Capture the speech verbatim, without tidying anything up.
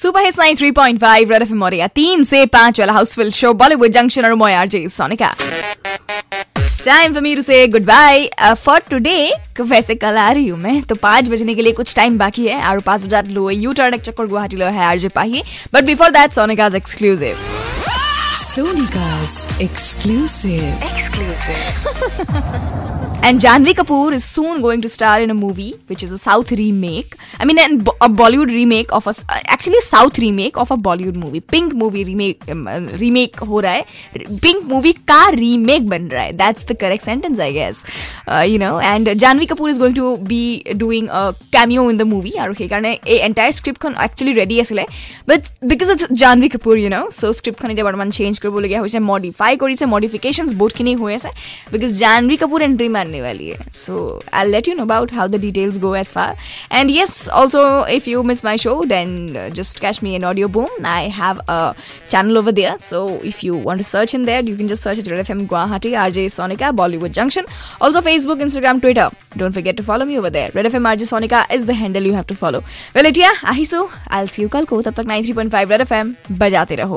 Super hits ninety three point five Red FM मोरिया तीन से पांच वाला हाउसफुल शो बॉलीवुड जंक्शन और मैं RJ Sonika. Time for me to say good bye for today. वैसे कल आ रही हूँ मैं तो पाँच बजने के लिए कुछ टाइम बाकी है और पाँच बजाट लो यू टर्न एक चक्कर गुवाहाटी लो है RJ Pahi. But before that Sonika's exclusive Sonika's exclusive exclusive And Jhanvi Kapoor is soon going to star in a movie which is a South remake. I mean, a Bollywood remake of a actually a South remake of a Bollywood movie. Pink movie remake remake हो रहा है. Pink movie का remake बन रहा है. That's the correct sentence, I guess. Uh, you know, and Jhanvi Kapoor is going to be doing a cameo in the movie. यार उसके कारण ये entire script कौन actually ready है इसलिए. But because it's Jhanvi Kapoor, you know, so script खाने जब Burman change कर बोलेगा उसे modify करी से modifications बहुत किन्हीं हुए हैं. Because Jhanvi Kapoor entry man वाली है. So I'll let you know about how the details go as far. And yes, also if you miss my show, then uh, just catch me in Audio Boom. I have a channel over there. So if you want to search in there, you can just search at Red F M Guwahati, R J Sonika, Bollywood Junction. Also Facebook, Instagram, Twitter. Don't forget to follow me over there. Red F M R J Sonika is the handle you have to follow. Well, it yeah, ahiso. I'll see you kal ko. Tab tak ninety three point five Red F M. Bajate Raho.